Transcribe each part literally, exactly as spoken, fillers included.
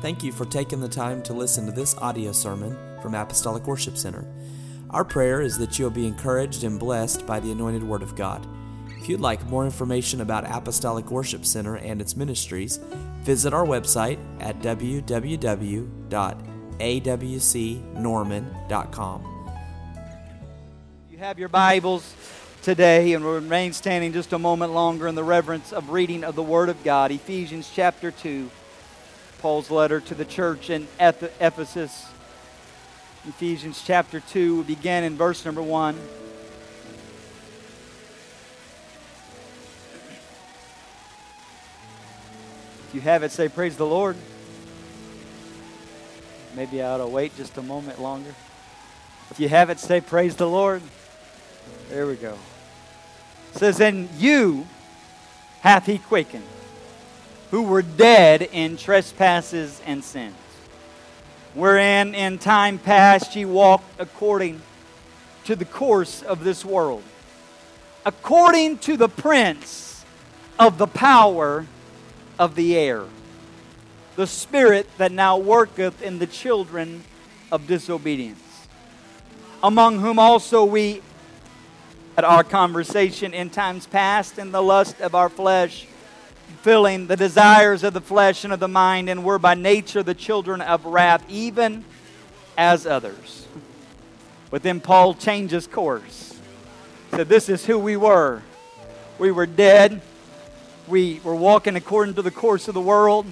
Thank you for taking the time to listen to this audio sermon from Apostolic Worship Center. Our prayer is that you'll be encouraged and blessed by the anointed Word of God. If you'd like more information about Apostolic Worship Center and its ministries, visit our website at w w w dot a w c norman dot com. You have your Bibles today, and we'll remain standing just a moment longer in the reverence of reading of the Word of God. Ephesians chapter two, Paul's letter to the church in Ephesus. Ephesians chapter two, we begin in verse number one. If you have it, say praise the Lord. Maybe I ought to wait just a moment longer. If you have it, say praise the Lord. There we go. It says, "And you hath he quickened, who were dead in trespasses and sins, wherein in time past ye walked according to the course of this world, according to the prince of the power of the air, the spirit that now worketh in the children of disobedience, among whom also we had our conversation in times past in the lust of our flesh, fulfilling the desires of the flesh and of the mind, and were by nature the children of wrath, even as others." But then Paul changes course. So this is who we were. We were dead. We were walking according to the course of the world.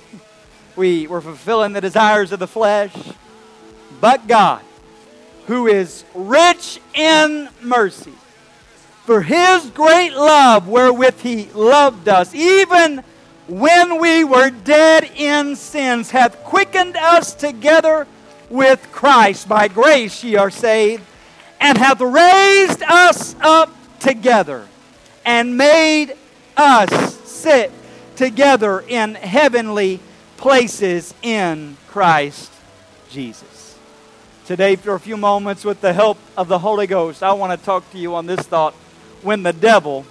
We were fulfilling the desires of the flesh. But God, who is rich in mercy, for his great love wherewith he loved us, even when we were dead in sins, hath quickened us together with Christ. By grace ye are saved, and hath raised us up together, and made us sit together in heavenly places in Christ Jesus. Today, for a few moments, with the help of the Holy Ghost, I want to talk to you on this thought: when the devil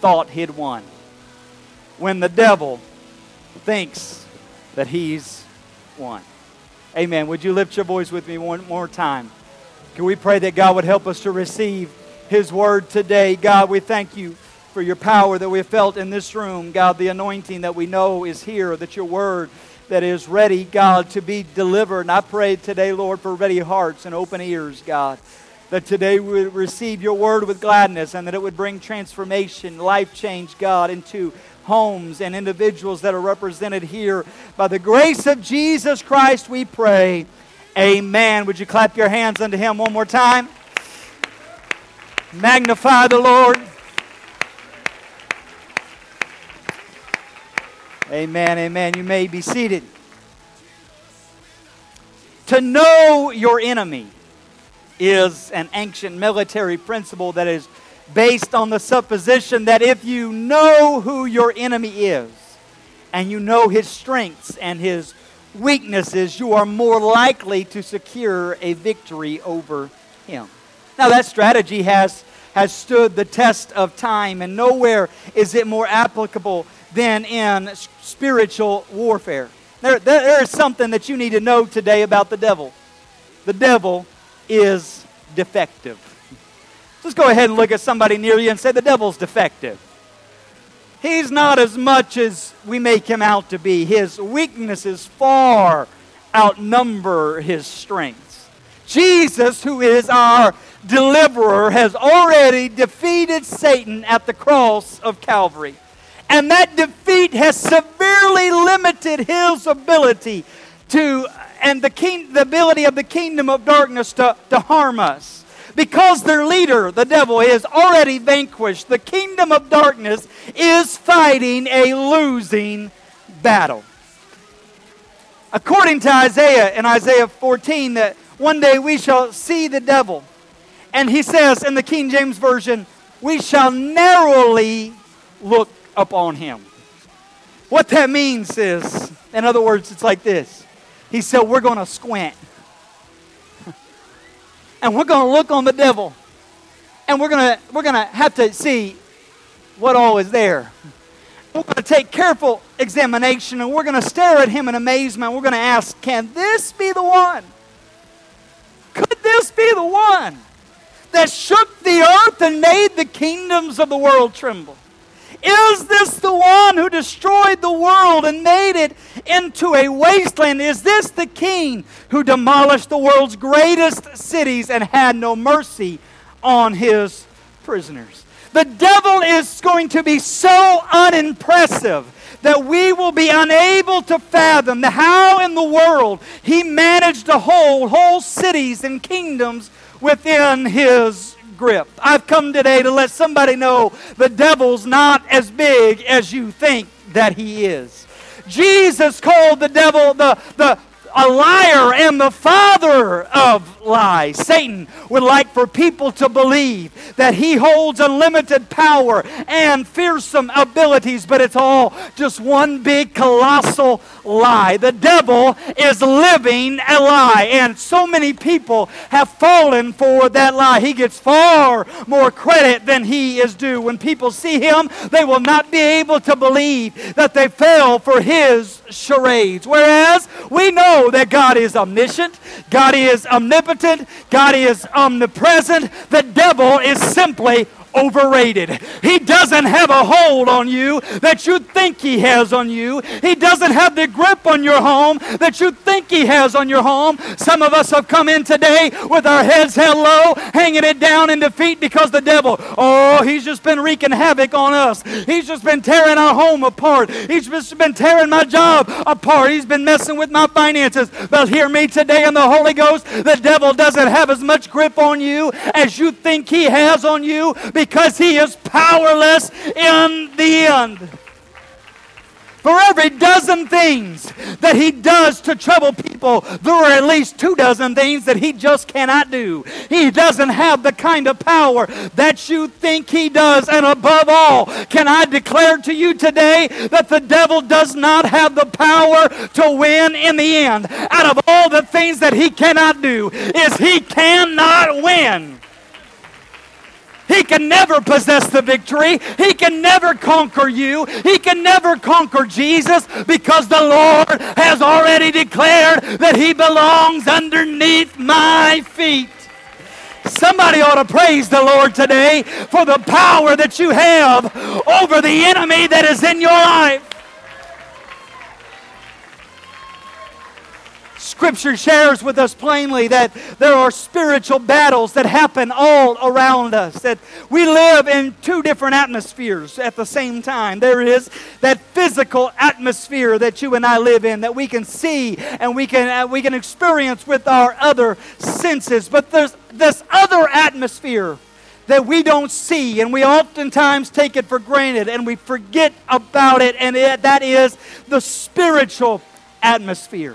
thought he'd won. When the devil thinks that he's won. Amen. Would you lift your voice with me one more time? Can we pray that God would help us to receive his word today? God, we thank you for your power that we have felt in this room. God, the anointing that we know is here, that your word that is ready, God, to be delivered. And I pray today, Lord, for ready hearts and open ears, God, that today we would receive your word with gladness, and that it would bring transformation, life change, God, into homes and individuals that are represented here. By the grace of Jesus Christ we pray. Amen. Would you clap your hands unto him one more time? Magnify the Lord. Amen, amen. You may be seated. To know your enemy is an ancient military principle that is based on the supposition that if you know who your enemy is, and you know his strengths and his weaknesses, you are more likely to secure a victory over him. Now, that strategy has has stood the test of time, and nowhere is it more applicable than in spiritual warfare. There, there, there is something that you need to know today about the devil. The devil is defective. Just go ahead and look at somebody near you and say, the devil's defective. He's not as much as we make him out to be. His weaknesses far outnumber his strengths. Jesus, who is our deliverer, has already defeated Satan at the cross of Calvary. And that defeat has severely limited his ability to and the, king, the ability of the kingdom of darkness to, to harm us. Because their leader, the devil, is already vanquished, the kingdom of darkness is fighting a losing battle. According to Isaiah, in Isaiah fourteen, that one day we shall see the devil. And he says in the King James Version, we shall narrowly look upon him. What that means is, in other words, it's like this. He said, we're going to squint. And we're going to look on the devil. And we're going to we're going to have to see what all is there. We're going to take careful examination, and we're going to stare at him in amazement. We're going to ask, can this be the one? Could this be the one that shook the earth and made the kingdoms of the world tremble? Is this the one who destroyed the world and made it into a wasteland? Is this the king who demolished the world's greatest cities and had no mercy on his prisoners? The devil is going to be so unimpressive that we will be unable to fathom how in the world he managed to hold whole cities and kingdoms within his grip. I've come today to let somebody know the devil's not as big as you think that he is. Jesus called the devil the, the a liar and the father of lies. Satan would like for people to believe that he holds unlimited power and fearsome abilities, but it's all just one big colossal lie. The devil is living a lie, and so many people have fallen for that lie. He gets far more credit than he is due. When people see him, they will not be able to believe that they fell for his charades, whereas we know that God is omniscient, God is omnipotent, God is omnipresent. The devil is simply overrated. He doesn't have a hold on you that you think he has on you. He doesn't have the grip on your home that you think he has on your home. Some of us have come in today with our heads held low, hanging it down in defeat because the devil, oh, he's just been wreaking havoc on us. He's just been tearing our home apart. He's just been tearing my job apart. He's been messing with my finances. But hear me today in the Holy Ghost, the devil doesn't have as much grip on you as you think he has on you, because he is powerless in the end. For every dozen things that he does to trouble people, there are at least two dozen things that he just cannot do. He doesn't have the kind of power that you think he does. And above all, can I declare to you today that the devil does not have the power to win in the end. Out of all the things that he cannot do, is he cannot win. He can never possess the victory. He can never conquer you. He can never conquer Jesus, because the Lord has already declared that he belongs underneath my feet. Somebody ought to praise the Lord today for the power that you have over the enemy that is in your life. Scripture shares with us plainly that there are spiritual battles that happen all around us, that we live in two different atmospheres at the same time. There is that physical atmosphere that you and I live in, that we can see and we can uh, we can experience with our other senses. But there's this other atmosphere that we don't see, and we oftentimes take it for granted, and we forget about it, and it, that is the spiritual atmosphere.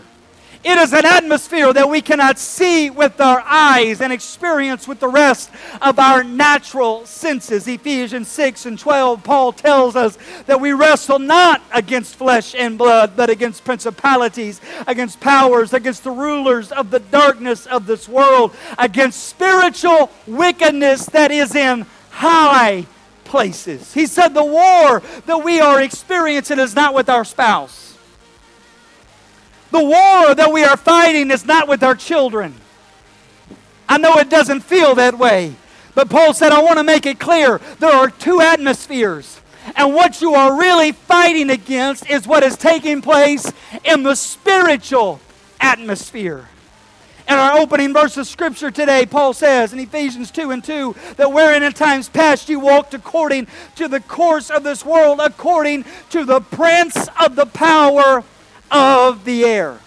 It is an atmosphere that we cannot see with our eyes and experience with the rest of our natural senses. Ephesians six and twelve, Paul tells us that we wrestle not against flesh and blood, but against principalities, against powers, against the rulers of the darkness of this world, against spiritual wickedness that is in high places. He said the war that we are experiencing is not with our spouse. The war that we are fighting is not with our children. I know it doesn't feel that way, but Paul said, I want to make it clear, there are two atmospheres. And what you are really fighting against is what is taking place in the spiritual atmosphere. In our opening verse of Scripture today, Paul says in Ephesians two and two, that wherein in times past you walked according to the course of this world, according to the prince of the power of the air.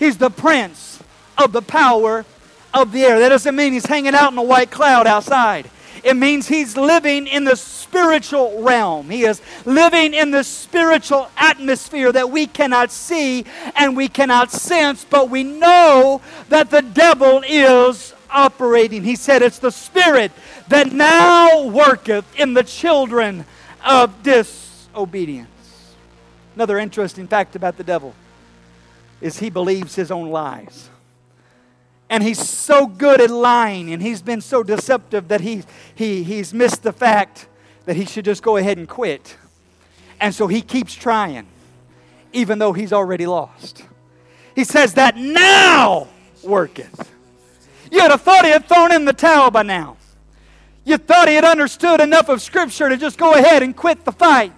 He's the prince of the power of the air. That doesn't mean he's hanging out in a white cloud outside. It means he's living in the spiritual realm. He is living in the spiritual atmosphere that we cannot see and we cannot sense, but we know that the devil is operating. He said it's the spirit that now worketh in the children of disobedience. Another interesting fact about the devil is he believes his own lies. And he's so good at lying, and he's been so deceptive that he, he he's missed the fact that he should just go ahead and quit. And so he keeps trying, even though he's already lost. He says that now worketh. You'd have thought he had thrown in the towel by now. You thought he had understood enough of Scripture to just go ahead and quit the fight.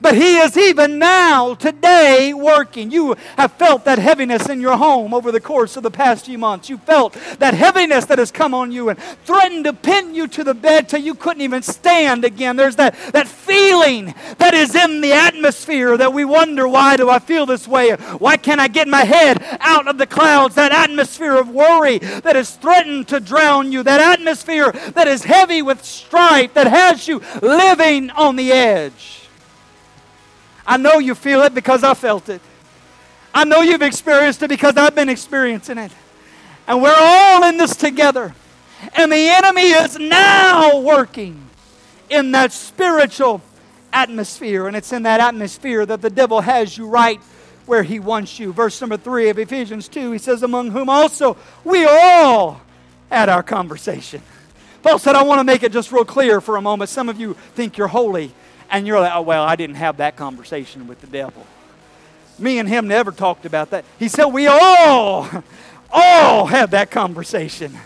But he is even now, today, working. You have felt that heaviness in your home over the course of the past few months. You felt that heaviness that has come on you and threatened to pin you to the bed till you couldn't even stand again. There's that, that feeling that is in the atmosphere that we wonder, why do I feel this way? Why can't I get my head out of the clouds? That atmosphere of worry that has threatened to drown you. That atmosphere that is heavy with strife that has you living on the edge. I know you feel it because I felt it. I know you've experienced it because I've been experiencing it. And we're all in this together. And the enemy is now working in that spiritual atmosphere. And it's in that atmosphere that the devil has you right where he wants you. Verse number three of Ephesians two, he says, among whom also we all had our conversation. Paul said, I want to make it just real clear for a moment. Some of you think you're holy. And you're like, oh, well, I didn't have that conversation with the devil. Me and him never talked about that. He said, we all, all had that conversation.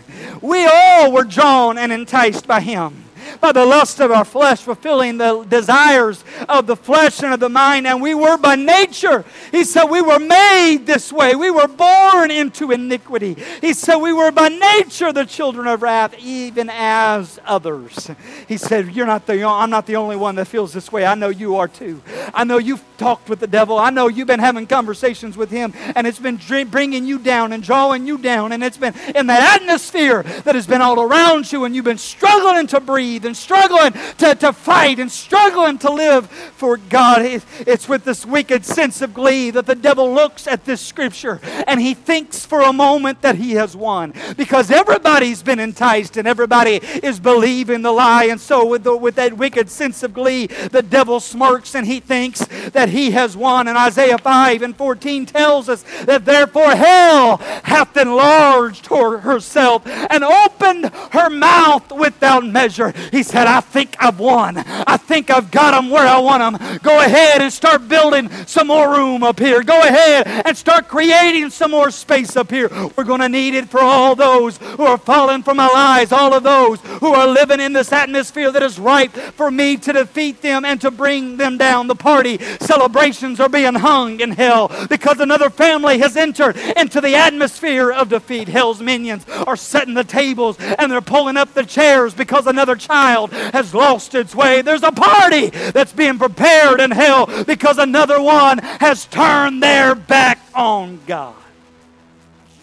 We all were drawn and enticed by him, by the lust of our flesh, fulfilling the desires of the flesh and of the mind. And we were by nature. He said we were made this way. We were born into iniquity. He said we were by nature the children of wrath, even as others. He said, "You're not the. I'm not the only one that feels this way. I know you are too. I know you've talked with the devil. I know you've been having conversations with him, and it's been bringing you down and drawing you down, and it's been in that atmosphere that has been all around you, and you've been struggling to breathe, and struggling to, to fight and struggling to live for God." It, it's with this wicked sense of glee that the devil looks at this scripture and he thinks for a moment that he has won, because everybody's been enticed and everybody is believing the lie. And so with, the, with that wicked sense of glee, the devil smirks and he thinks that he has won. And Isaiah five and fourteen tells us that therefore hell hath enlarged her, herself and opened her mouth without measure. He said, I think I've won. I think I've got them where I want them. Go ahead and start building some more room up here. Go ahead and start creating some more space up here. We're going to need it for all those who are falling from my lies, all of those who are living in this atmosphere that is ripe for me to defeat them and to bring them down. The party celebrations are being hung in hell because another family has entered into the atmosphere of defeat. Hell's minions are setting the tables and they're pulling up the chairs because another child child has lost its way. There's a party that's being prepared in hell because another one has turned their back on God.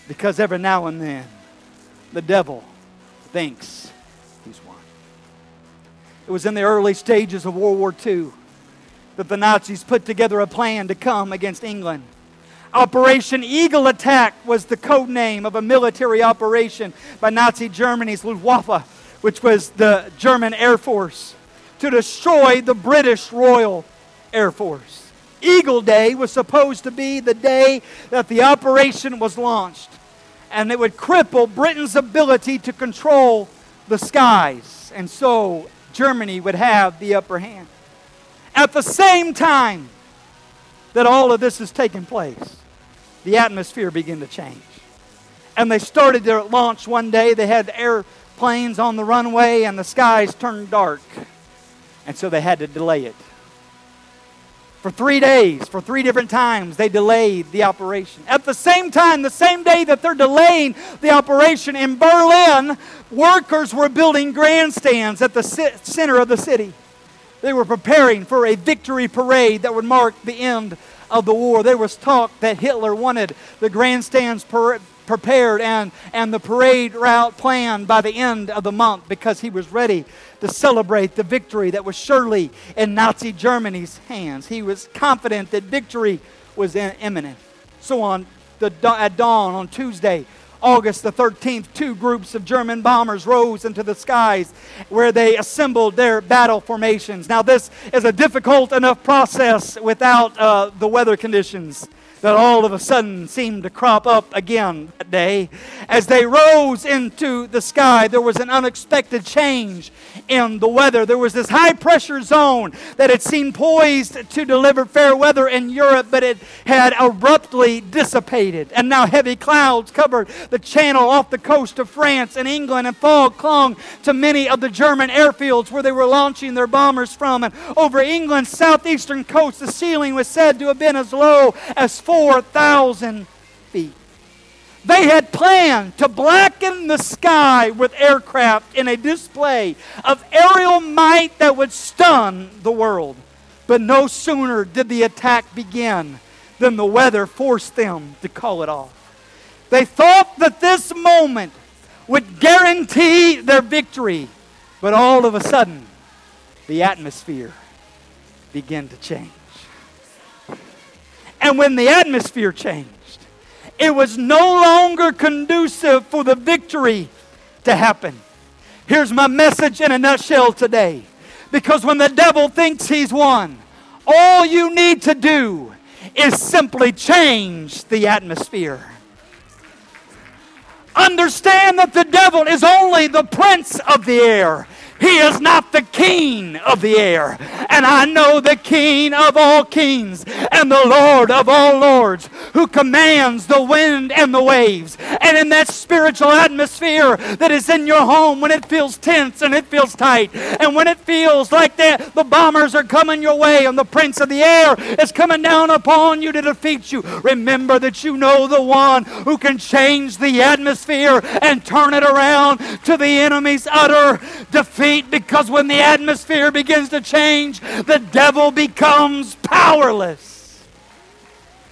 Because every now and then the devil thinks he's won. It was in the early stages of World War Two that the Nazis put together a plan to come against England. Operation Eagle Attack was the code name of a military operation by Nazi Germany's Luftwaffe, which was the German Air Force, to destroy the British Royal Air Force. Eagle Day was supposed to be the day that the operation was launched, and it would cripple Britain's ability to control the skies, and so Germany would have the upper hand. At the same time that all of this is taking place, the atmosphere began to change. And they started their launch one day. They had air planes on the runway and the skies turned dark, and so they had to delay it for three days. For three different times they delayed the operation. At the same time, the same day that they're delaying the operation in Berlin, workers were building grandstands at the c- center of the city. They were preparing for a victory parade that would mark the end of the war. There was talk that Hitler wanted the grandstands parade prepared and, and the parade route planned by the end of the month, because he was ready to celebrate the victory that was surely in Nazi Germany's hands. He was confident that victory was imminent. So on the at dawn on Tuesday, August the thirteenth, two groups of German bombers rose into the skies where they assembled their battle formations. Now this is a difficult enough process without uh, the weather conditions that all of a sudden seemed to crop up again that day. As they rose into the sky, there was an unexpected change in the weather. There was this high-pressure zone that had seemed poised to deliver fair weather in Europe, but it had abruptly dissipated. And now heavy clouds covered the channel off the coast of France and England, and fog clung to many of the German airfields where they were launching their bombers from. And over England's southeastern coast, the ceiling was said to have been as low as four thousand feet. They had planned to blacken the sky with aircraft in a display of aerial might that would stun the world. But no sooner did the attack begin than the weather forced them to call it off. They thought that this moment would guarantee their victory, but all of a sudden, the atmosphere began to change. And when the atmosphere changed, it was no longer conducive for the victory to happen. Here's my message in a nutshell today. Because when the devil thinks he's won, all you need to do is simply change the atmosphere. Understand that the devil is only the prince of the air. He is not the king of the air. And I know the King of all kings and the Lord of all lords, who commands the wind and the waves. And in that spiritual atmosphere that is in your home, when it feels tense and it feels tight, and when it feels like that the bombers are coming your way and the prince of the air is coming down upon you to defeat you, remember that you know the one who can change the atmosphere and turn it around to the enemy's utter defeat. Because when the atmosphere begins to change, the devil becomes powerless.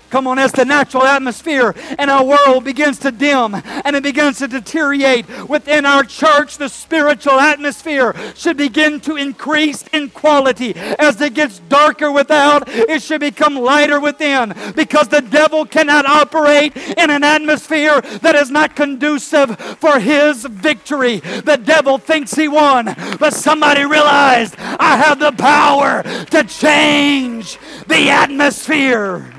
Come on, as the natural atmosphere in our world begins to dim and it begins to deteriorate within our church, the spiritual atmosphere should begin to increase in quality. As it gets darker without, it should become lighter within, because the devil cannot operate in an atmosphere that is not conducive for his victory. The devil thinks he won, but somebody realized, I have the power to change the atmosphere.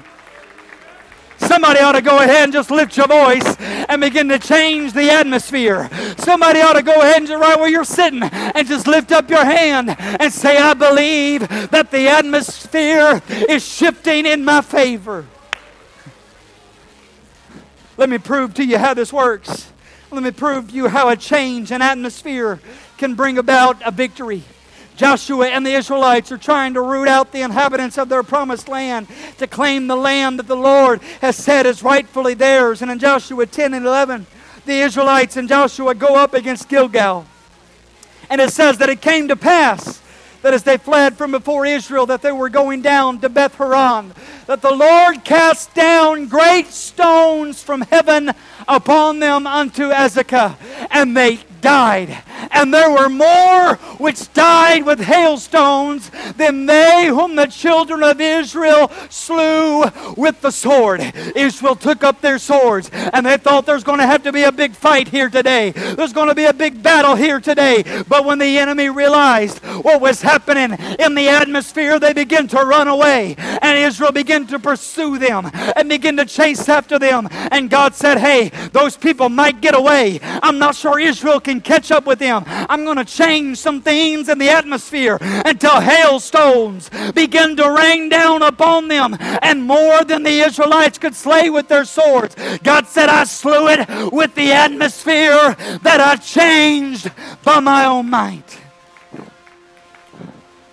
Somebody ought to go ahead and just lift your voice and begin to change the atmosphere. Somebody ought to go ahead and just right where you're sitting and just lift up your hand and say, I believe that the atmosphere is shifting in my favor. Let me prove to you how this works. Let me prove to you how a change in atmosphere can bring about a victory. Joshua and the Israelites are trying to root out the inhabitants of their promised land to claim the land that the Lord has said is rightfully theirs. And in Joshua ten and eleven, the Israelites and Joshua go up against Gilgal. And it says that it came to pass that as they fled from before Israel, that they were going down to Beth Horon, that the Lord cast down great stones from heaven upon them unto Azekah, and they died. And there were more which died with hailstones than they whom the children of Israel slew with the sword. Israel took up their swords, and they thought there's going to have to be a big fight here today. There's going to be a big battle here today. But when the enemy realized what was happening in the atmosphere, they began to run away, and Israel began to pursue them and begin to chase after them. And God said, hey, those people might get away. I'm not sure Israel can catch up with them. I'm going to change some things in the atmosphere until hailstones begin to rain down upon them, and more than the Israelites could slay with their swords. God said, I slew it with the atmosphere that I changed by my own might.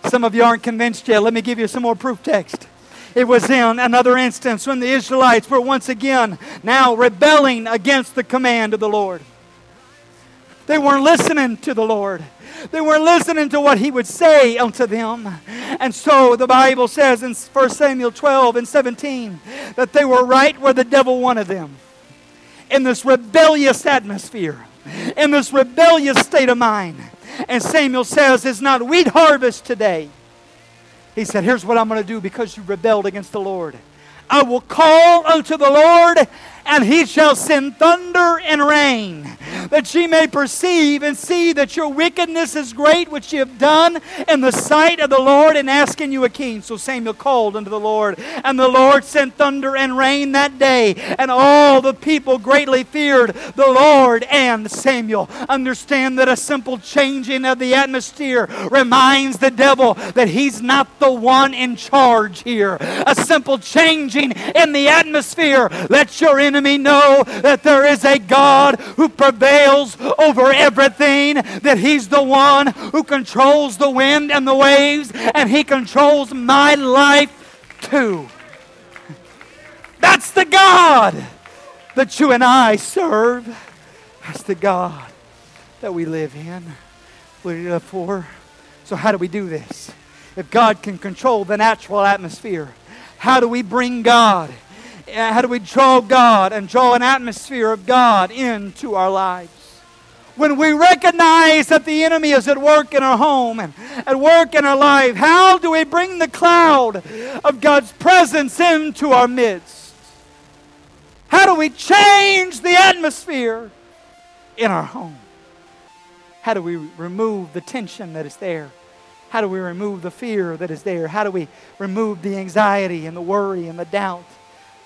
Some of you aren't convinced yet. Let me give you some more proof text. It was in another instance when the Israelites were once again now rebelling against the command of the Lord. They weren't listening to the Lord. They weren't listening to what He would say unto them. And so the Bible says in First Samuel twelve and seventeen that they were right where the devil wanted them. In this rebellious atmosphere. In this rebellious state of mind. And Samuel says, it's not wheat harvest today. He said, here's what I'm going to do because you rebelled against the Lord. I will call unto the Lord and he shall send thunder and rain, that she may perceive and see that your wickedness is great, which you have done in the sight of the Lord, and asking you a king. So Samuel called unto the Lord, and the Lord sent thunder and rain that day, and all the people greatly feared the Lord and Samuel. Understand that a simple changing of the atmosphere reminds the devil that he's not the one in charge here. A simple changing in the atmosphere lets your enemy know that there is a God who prevails over everything, that he's the one who controls the wind and the waves, and he controls my life too. That's the God that you and I serve. That's the God that we live in. We live for. So how do we do this? If God can control the natural atmosphere, how do we bring God? How do we draw God and draw an atmosphere of God into our lives? When we recognize that the enemy is at work in our home and at work in our life, how do we bring the cloud of God's presence into our midst? How do we change the atmosphere in our home? How do we remove the tension that is there? How do we remove the fear that is there? How do we remove the anxiety and the worry and the doubt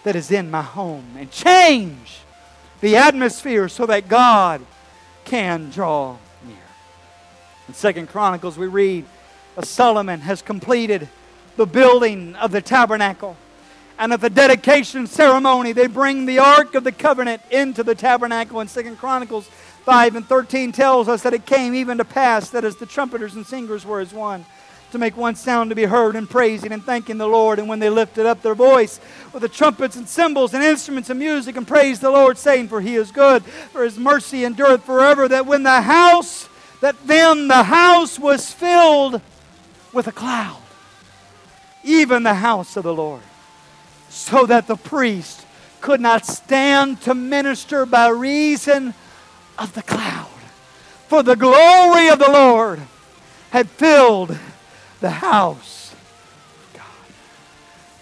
that is in my home, and change the atmosphere so that God can draw near? In Second Chronicles we read that Solomon has completed the building of the tabernacle, and at the dedication ceremony they bring the Ark of the Covenant into the tabernacle. And Second Chronicles five and thirteen tells us that it came even to pass that as the trumpeters and singers were as one, to make one sound to be heard in praising and thanking the Lord. And when they lifted up their voice with the trumpets and cymbals and instruments and music, and praised the Lord, saying, for he is good, for his mercy endureth forever, that when the house, that then the house was filled with a cloud, even the house of the Lord, so that the priest could not stand to minister by reason of the cloud. For the glory of the Lord had filled the house of God.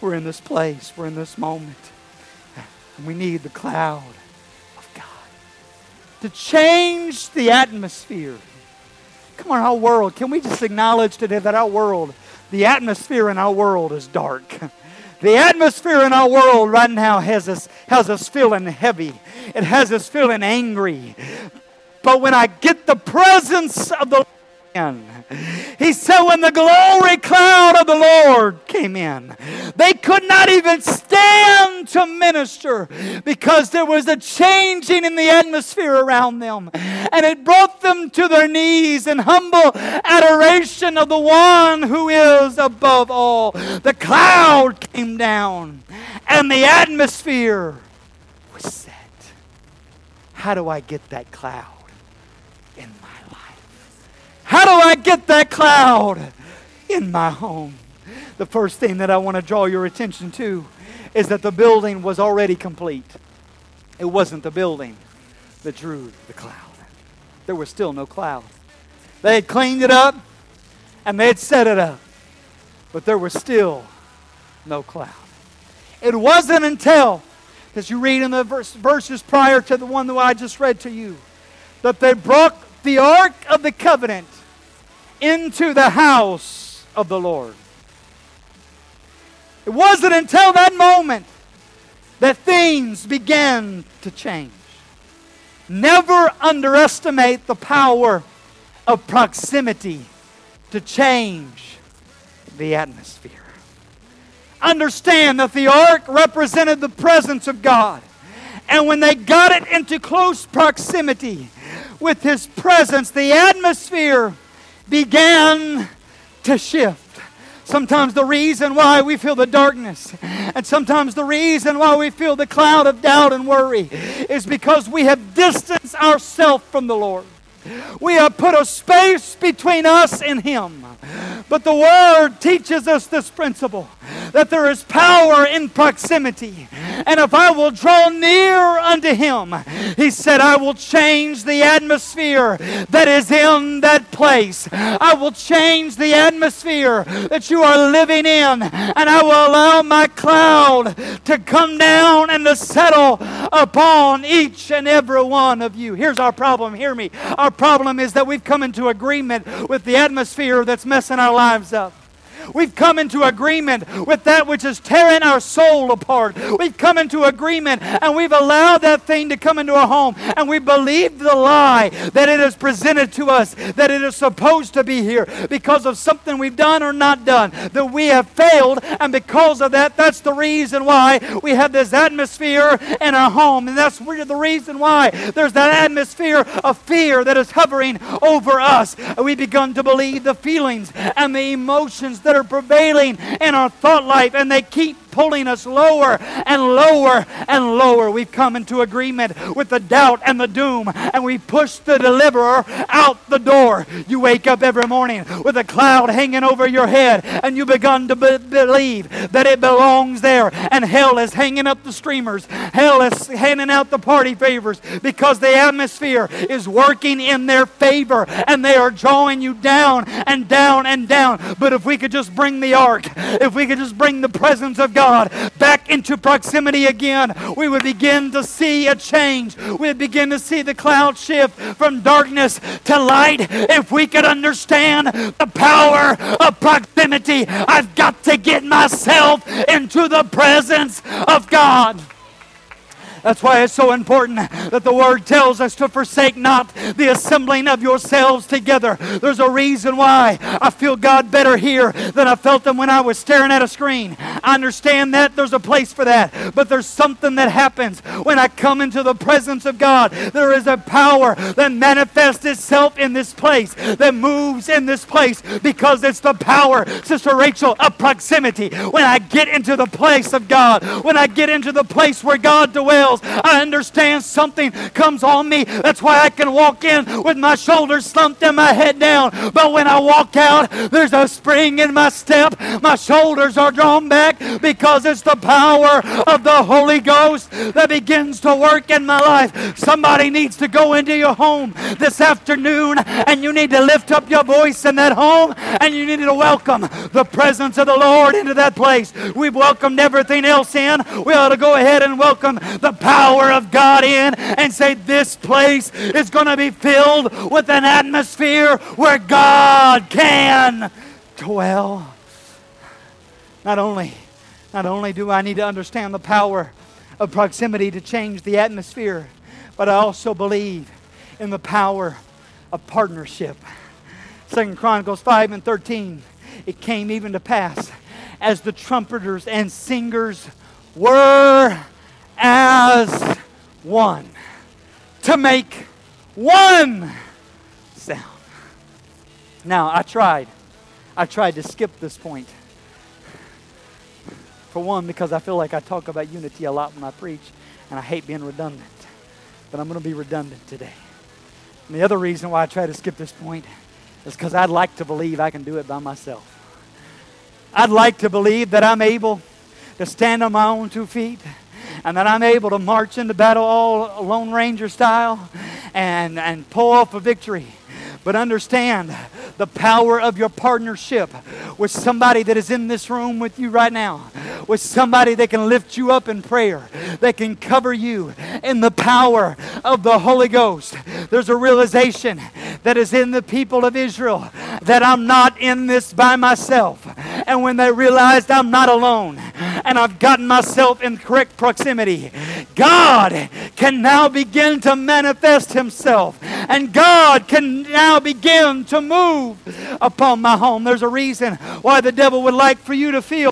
We're in this place. We're in this moment. And we need the cloud of God to change the atmosphere. Come on, our world. Can we just acknowledge today that our world, the atmosphere in our world is dark. The atmosphere in our world right now has us, has us feeling heavy. It has us feeling angry. But when I get the presence of the Lord in, he said when the glory cloud of the Lord came in, they could not even stand to minister because there was a changing in the atmosphere around them. And it brought them to their knees in humble adoration of the one who is above all. The cloud came down and the atmosphere was set. How do I get that cloud? How do I get that cloud in my home? The first thing that I want to draw your attention to is that the building was already complete. It wasn't the building that drew the cloud. There was still no cloud. They had cleaned it up and they had set it up, but there was still no cloud. It wasn't until, as you read in the verse, verses prior to the one that I just read to you, that they brought the Ark of the Covenant into the house of the Lord. It wasn't until that moment that things began to change. Never underestimate the power of proximity to change the atmosphere. Understand that the Ark represented the presence of God. And when they got it into close proximity with his presence, the atmosphere began to shift. Sometimes the reason why we feel the darkness, and sometimes the reason why we feel the cloud of doubt and worry, is because we have distanced ourselves from the Lord. We have put a space between us and him. But the Word teaches us this principle, that there is power in proximity. And if I will draw near unto him, he said, I will change the atmosphere that is in that place. I will change the atmosphere that you are living in, and I will allow my cloud to come down and to settle upon each and every one of you. Here's our problem. Hear me. Our problem is that we've come into agreement with the atmosphere that's messing our lives up. We've come into agreement with that which is tearing our soul apart. We've come into agreement and we've allowed that thing to come into our home, and we believe the lie that it is presented to us, that it is supposed to be here because of something we've done or not done, that we have failed, and because of that, that's the reason why we have this atmosphere in our home, and that's the reason why there's that atmosphere of fear that is hovering over us. We've begun to believe the feelings and the emotions that are prevailing in our thought life, and they keep pulling us lower and lower and lower. We've come into agreement with the doubt and the doom, and we push the deliverer out the door. You wake up every morning with a cloud hanging over your head, and you begun to be- believe that it belongs there, and hell is hanging up the streamers. Hell is handing out the party favors because the atmosphere is working in their favor, and they are drawing you down and down and down. But if we could just bring the ark, if we could just bring the presence of God God back into proximity again, we would begin to see a change. We'd begin to see the cloud shift from darkness to light. If we could understand the power of proximity, I've got to get myself into the presence of God. That's why it's so important that the Word tells us to forsake not the assembling of yourselves together. There's a reason why I feel God better here than I felt Him when I was staring at a screen. I understand that. There's a place for that. But there's something that happens when I come into the presence of God. There is a power that manifests itself in this place, that moves in this place, because it's the power, Sister Rachel, of proximity. When I get into the place of God, when I get into the place where God dwells, I understand something comes on me. That's why I can walk in with my shoulders slumped and my head down. But when I walk out, there's a spring in my step. My shoulders are drawn back because it's the power of the Holy Ghost that begins to work in my life. Somebody needs to go into your home this afternoon, and you need to lift up your voice in that home, and you need to welcome the presence of the Lord into that place. We've welcomed everything else in. We ought to go ahead and welcome the power of God in and say, this place is going to be filled with an atmosphere where God can dwell. Not only, not only do I need to understand the power of proximity to change the atmosphere, but I also believe in the power of partnership. Second Chronicles five and thirteen, it came even to pass as the trumpeters and singers were as one, to make one sound. Now, I tried. I tried to skip this point. For one, because I feel like I talk about unity a lot when I preach, and I hate being redundant. But I'm going to be redundant today. And the other reason why I try to skip this point is because I'd like to believe I can do it by myself. I'd like to believe that I'm able to stand on my own two feet, and that I'm able to march into battle all Lone Ranger style and, and pull off a victory. But understand the power of your partnership with somebody that is in this room with you right now, with somebody that can lift you up in prayer, that can cover you in the power of the Holy Ghost. There's a realization that is in the people of Israel that I'm not in this by myself. And when they realized I'm not alone and I've gotten myself in correct proximity, God can now begin to manifest Himself, and God can now begin to move upon my home. There's a reason why the devil would like for you to feel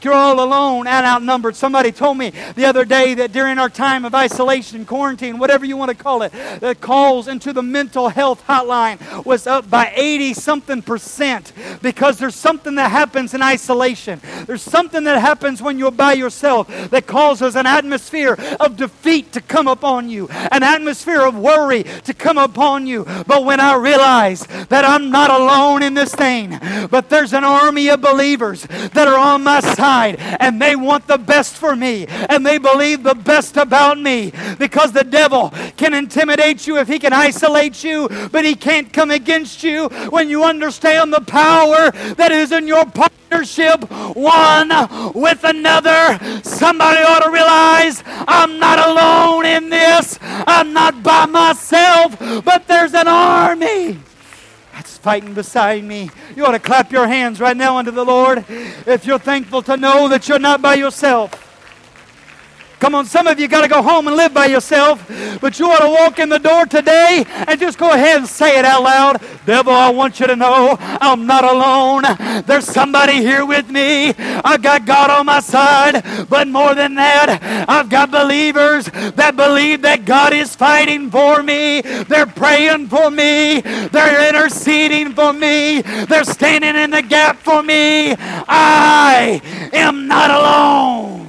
you're all alone and outnumbered. Somebody told me the other day that during our time of isolation, quarantine, whatever you want to call it, the calls into the mental health hotline was up by eighty something percent, because there's something that happens in isolation. There's something that happens when you're by yourself that causes an atmosphere of defeat to come upon you, an atmosphere of worry to come upon you. But when I realize that I'm not alone in this thing, but there's an army of believers that are on my side, side, and they want the best for me, and they believe the best about me, because the devil can intimidate you if he can isolate you, but he can't come against you when you understand the power that is in your partnership one with another. Somebody ought to realize, I'm not alone in this. I'm not by myself, but there's an army that's fighting beside me. You ought to clap your hands right now unto the Lord if you're thankful to know that you're not by yourself. Come on, some of you got to go home and live by yourself, but you ought to walk in the door today and just go ahead and say it out loud. Devil, I want you to know I'm not alone. There's somebody here with me. I got God on my side, but more than that, I've got believers that believe that God is fighting for me. They're praying for me. They're interceding for me. They're standing in the gap for me. I am not alone.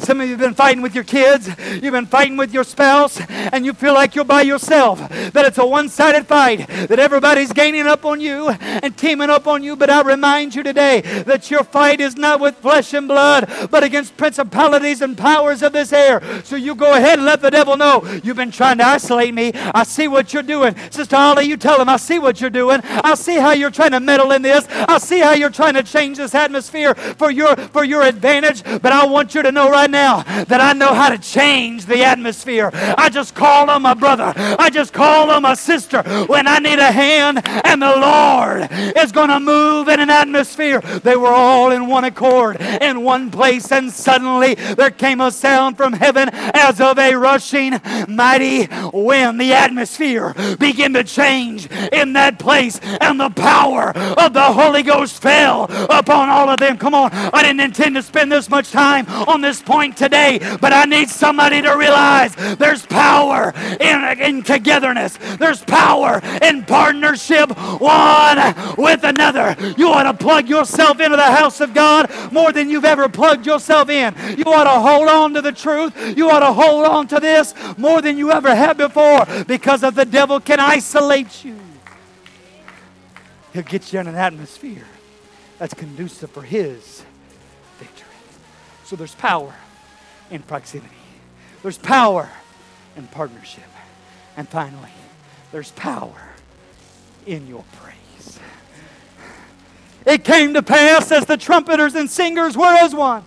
Some of you have been fighting with your kids, you've been fighting with your spouse, and you feel like you're by yourself, that it's a one-sided fight, that everybody's gaining up on you and teaming up on you. But I remind you today that your fight is not with flesh and blood, but against principalities and powers of this air. So you go ahead and let the devil know, you've been trying to isolate me. I see what you're doing. Sister Holly, you tell him, I see what you're doing. I see how you're trying to meddle in this. I see how you're trying to change this atmosphere for your, for your advantage. But I want you to know right now that I know how to change the atmosphere. I just call on my brother. I just call on my sister when I need a hand, and the Lord is going to move in an atmosphere. They were all in one accord in one place, and suddenly there came a sound from heaven as of a rushing mighty wind. The atmosphere began to change in that place, and the power of the Holy Ghost fell upon all of them. Come on, I didn't intend to spend this much time on this point today, but I need somebody to realize there's power in, in togetherness. There's power in partnership one with another. You ought to plug yourself into the house of God more than you've ever plugged yourself in. You ought to hold on to the truth. You ought to hold on to this more than you ever have before, because if the devil can isolate you, he'll get you in an atmosphere that's conducive for his victory. So there's power in proximity. There's power in partnership. And finally, there's power in your praise. It came to pass as the trumpeters and singers were as one,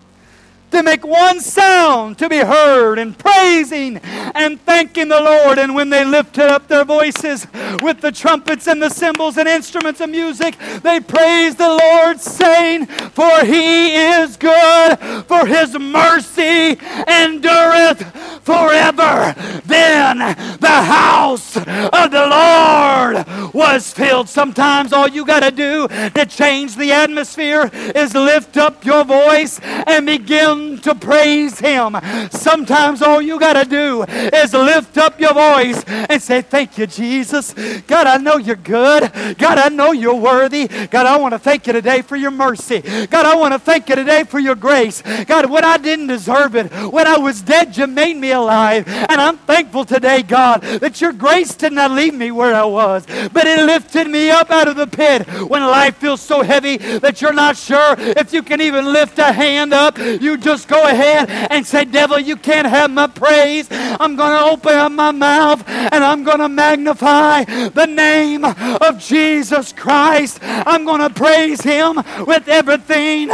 to make one sound to be heard in praising and thanking the Lord. And when they lifted up their voices with the trumpets and the cymbals and instruments of music, they praised the Lord, saying, for he is good, for his mercy endureth forever. Then the house of the Lord was filled. Sometimes all you got to do to change the atmosphere is lift up your voice and begin to praise him. Sometimes all you got to do is lift up your voice and say, thank you, Jesus. God, I know you're good. God, I know you're worthy. God, I want to thank you today for your mercy. God, I want to thank you today for your grace. God, when I didn't deserve it, when I was dead, you made me alive. And I'm thankful today, God, that your grace did not leave me where I was, but it lifted me up out of the pit. When life feels so heavy that you're not sure if you can even lift a hand up, you just Just go ahead and say, devil, you can't have my praise. I'm going to open up my mouth and I'm going to magnify the name of Jesus Christ. I'm going to praise him with everything.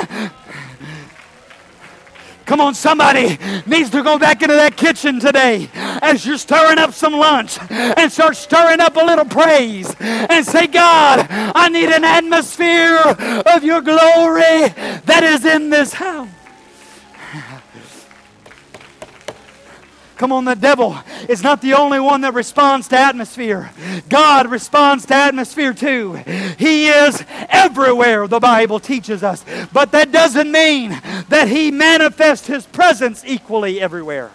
Come on, somebody needs to go back into that kitchen today as you're stirring up some lunch and start stirring up a little praise and say, God, I need an atmosphere of your glory that is in this house. Come on, the devil is not the only one that responds to atmosphere. God responds to atmosphere too. He is everywhere, the Bible teaches us. But that doesn't mean that he manifests his presence equally everywhere.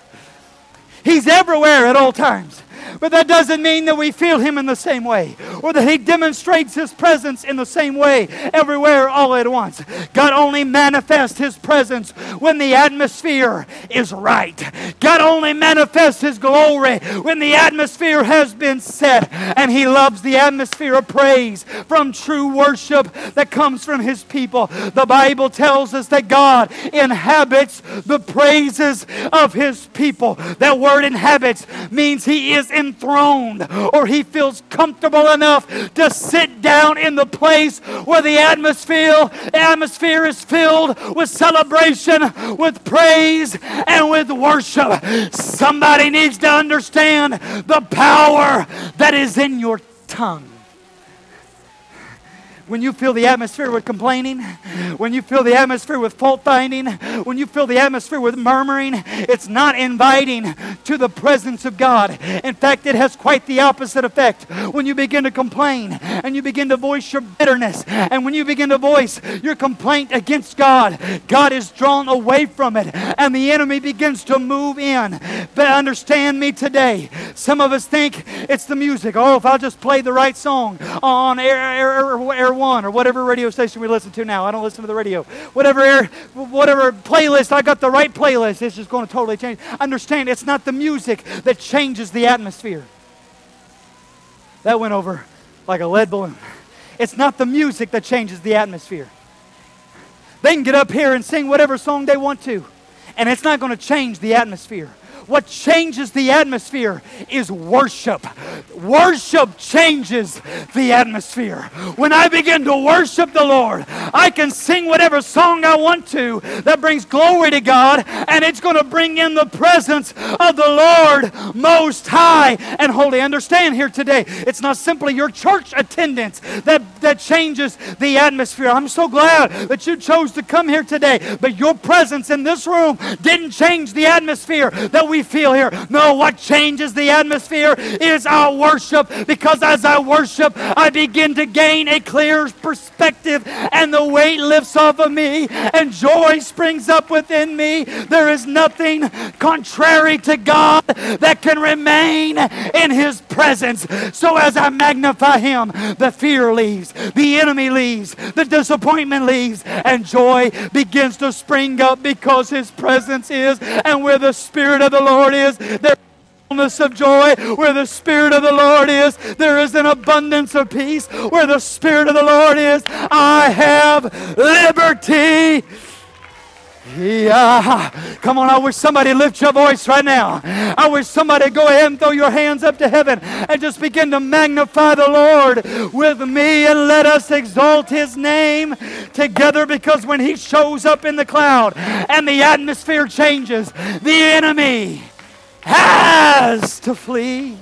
He's everywhere at all times. But that doesn't mean that we feel Him in the same way, or that He demonstrates His presence in the same way everywhere all at once. God only manifests His presence when the atmosphere is right. God only manifests His glory when the atmosphere has been set. And He loves the atmosphere of praise from true worship that comes from His people. The Bible tells us that God inhabits the praises of His people. That word inhabits means He is enthroned, or He feels comfortable enough to sit down in the place where the atmosphere, atmosphere is filled with celebration, with praise, and with worship. Somebody needs to understand the power that is in your tongue. When you fill the atmosphere with complaining, when you fill the atmosphere with fault finding, when you fill the atmosphere with murmuring, it's not inviting to the presence of God. In fact, it has quite the opposite effect. When you begin to complain and you begin to voice your bitterness, and when you begin to voice your complaint against God, God is drawn away from it and the enemy begins to move in. But understand me today, some of us think it's the music. Oh, if I'll just play the right song on air, air, air One or whatever radio station we listen to now. I don't listen to the radio. Whatever air, whatever playlist, I got the right playlist. It's just going to totally change. Understand, it's not the music that changes the atmosphere. That went over like a lead balloon. It's not the music that changes the atmosphere. They can get up here and sing whatever song they want to, and it's not going to change the atmosphere. What changes the atmosphere is worship. Worship changes the atmosphere. When I begin to worship the Lord, I can sing whatever song I want to that brings glory to God, and it's going to bring in the presence of the Lord Most High and Holy. Understand here today, it's not simply your church attendance that, that changes the atmosphere. I'm so glad that you chose to come here today, but your presence in this room didn't change the atmosphere that we feel here. No, what changes the atmosphere is our worship, because as I worship, I begin to gain a clear perspective, and the weight lifts off of me, and joy springs up within me. There is nothing contrary to God that can remain in His presence. So as I magnify Him, the fear leaves, the enemy leaves, the disappointment leaves, and joy begins to spring up because His presence is, and where the Spirit of the Lord is, there of joy. Where the Spirit of the Lord is, there is an abundance of peace. Where the Spirit of the Lord is, I have liberty. Yeah. Come on, I wish somebody lift your voice right now. I wish somebody go ahead and throw your hands up to heaven and just begin to magnify the Lord with me, and let us exalt His name together, because when He shows up in the cloud and the atmosphere changes, the enemy has to flee.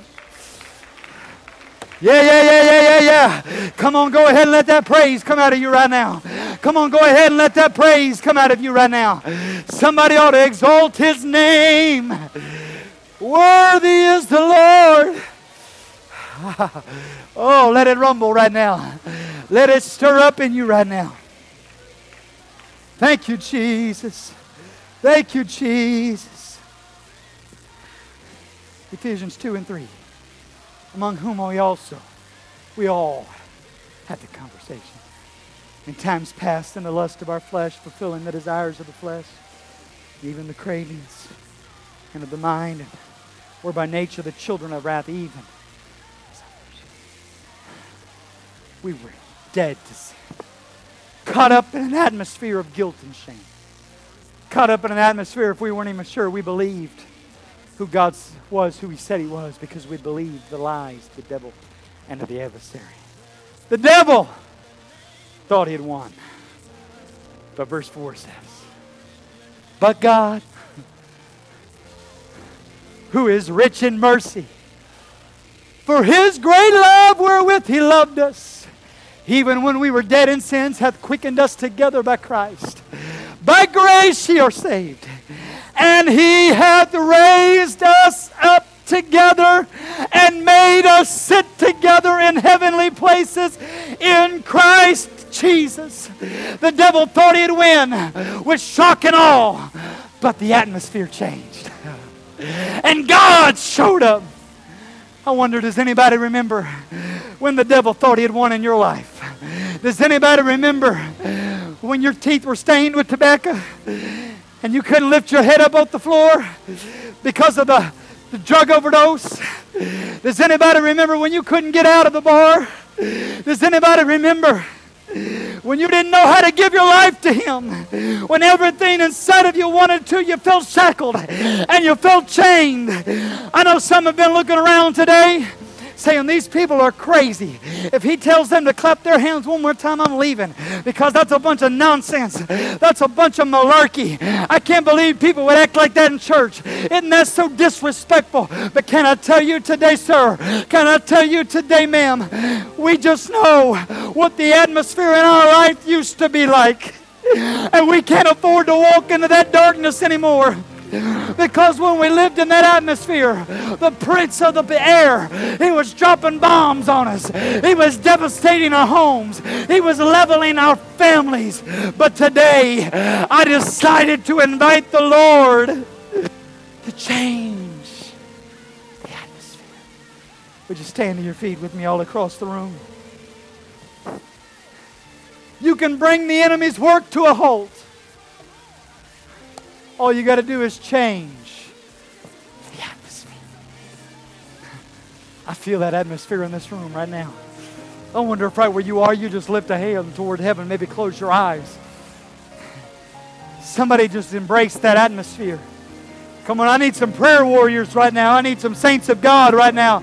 Yeah, yeah, yeah, yeah, yeah, yeah. Come on, go ahead and let that praise come out of you right now. Come on, go ahead and let that praise come out of you right now. Somebody ought to exalt His name. Worthy is the Lord. Oh, let it rumble right now. Let it stir up in you right now. Thank you, Jesus. Thank you, Jesus. Ephesians two and three, among whom we also, we all had the conversation in times past in the lust of our flesh, fulfilling the desires of the flesh, even the cravings, and of the mind, and were by nature the children of wrath, even. We were dead to sin, caught up in an atmosphere of guilt and shame, caught up in an atmosphere, if we weren't even sure, we believed who God was, who He said He was, because we believed the lies of the devil and of the adversary. The devil thought he had won. But verse four says, but God, who is rich in mercy, for His great love wherewith He loved us, even when we were dead in sins, hath quickened us together by Christ. By grace ye are saved. And He hath raised us up together and made us sit together in heavenly places in Christ Jesus. The devil thought he'd win with shock and awe, but the atmosphere changed. And God showed up I wonder, does anybody remember when the devil thought he had won in your life? Does anybody remember when your teeth were stained with tobacco and you couldn't lift your head up off the floor because of the, the drug overdose? Does anybody remember when you couldn't get out of the bar? Does anybody remember when you didn't know how to give your life to Him? When everything inside of you wanted to, you felt shackled and you felt chained. I know some have been looking around today saying, these people are crazy. If he tells them to clap their hands one more time, I'm leaving, because that's a bunch of nonsense. That's a bunch of malarkey. I can't believe people would act like that in church. Isn't that so disrespectful? But can I tell you today, sir? Can I tell you today, ma'am? We just know what the atmosphere in our life used to be like. And we can't afford to walk into that darkness anymore. Because when we lived in that atmosphere, the prince of the air, he was dropping bombs on us. He was devastating our homes. He was leveling our families. But today, I decided to invite the Lord to change the atmosphere. Would you stand to your feet with me all across the room? You can bring the enemy's work to a halt. All you got to do is change the atmosphere. I feel that atmosphere in this room right now. I wonder if right where you are, you just lift a hand toward heaven, maybe close your eyes. Somebody just embrace that atmosphere. Come on, I need some prayer warriors right now. I need some saints of God right now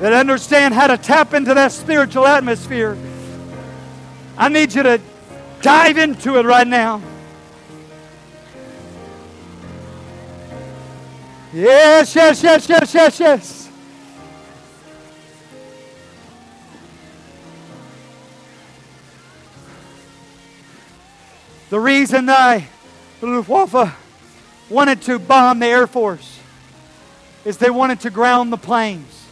that understand how to tap into that spiritual atmosphere. I need you to dive into it right now. Yes, yes, yes, yes, yes, yes. The reason why the Luftwaffe wanted to bomb the Air Force is they wanted to ground the planes,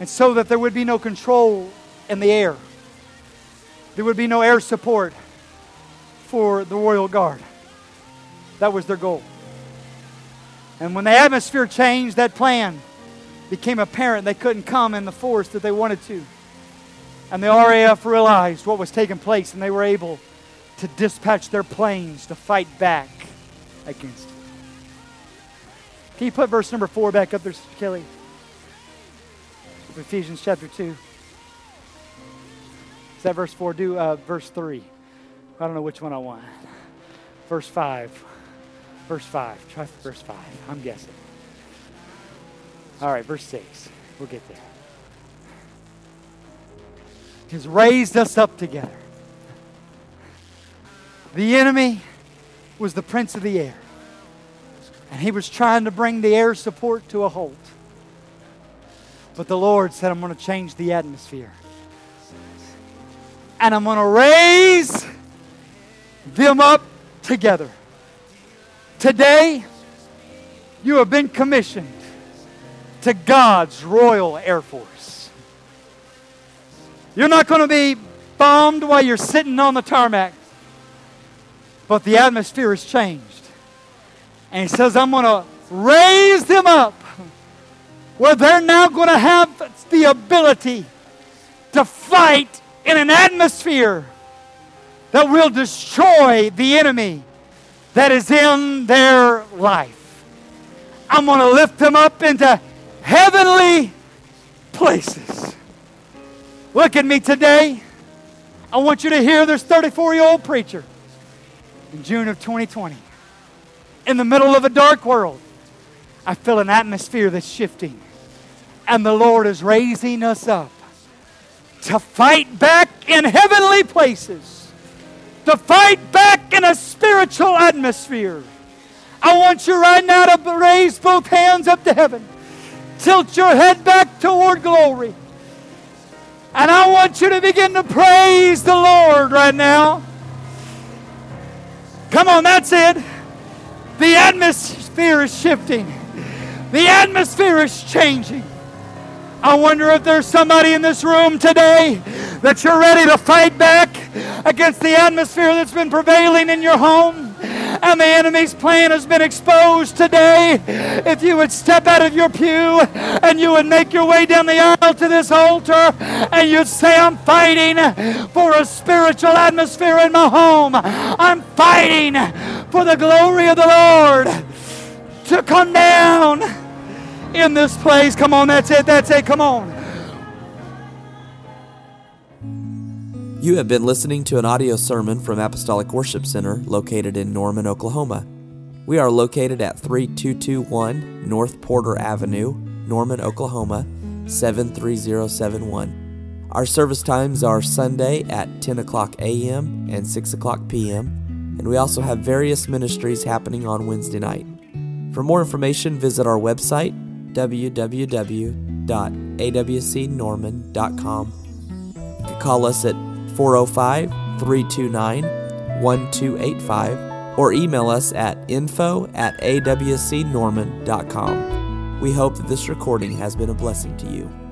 and so that there would be no control in the air. There would be no air support for the Royal Guard. That was their goal. And when the atmosphere changed, that plan became apparent. They couldn't come in the force that they wanted to. And the R A F realized what was taking place, and they were able to dispatch their planes to fight back against it. Can you put verse number four back up there, Sister Kelly? Ephesians chapter two. Is that verse four? Do uh, verse three. I don't know which one I want. Verse five. Verse five. Try verse five. I'm guessing. All right, verse six. We'll get there. He's raised us up together. The enemy was the prince of the air. And he was trying to bring the air support to a halt. But the Lord said, I'm going to change the atmosphere. And I'm going to raise them up together. Today, you have been commissioned to God's Royal Air Force. You're not going to be bombed while you're sitting on the tarmac, but the atmosphere has changed. And He says, I'm going to raise them up where they're now going to have the ability to fight in an atmosphere that will destroy the enemy that is in their life. I'm going to lift them up into heavenly places. Look at me today. I want you to hear this thirty-four-year-old preacher in June of twenty twenty. In the middle of a dark world, I feel an atmosphere that's shifting. And the Lord is raising us up to fight back in heavenly places. To fight back in a spiritual atmosphere. I want you right now to raise both hands up to heaven. Tilt your head back toward glory. And I want you to begin to praise the Lord right now. Come on, that's it. The atmosphere is shifting. The atmosphere is changing. I wonder if there's somebody in this room today that you're ready to fight back against the atmosphere that's been prevailing in your home and the enemy's plan has been exposed today. If you would step out of your pew and you would make your way down the aisle to this altar and you'd say, I'm fighting for a spiritual atmosphere in my home. I'm fighting for the glory of the Lord to come down in this place. Come on, that's it, that's it, come on. You have been listening to an audio sermon from Apostolic Worship Center located in Norman, Oklahoma. We are located at thirty-two twenty-one North Porter Avenue, Norman, Oklahoma, seven three zero seven one. Our service times are Sunday at ten o'clock a.m. and six o'clock p.m., and we also have various ministries happening on Wednesday night. For more information, visit our website, w w w dot a w c norman dot com. You can call us at four oh five, three two nine, one two eight five or email us at info at a w c norman dot com. We hope that this recording has been a blessing to you.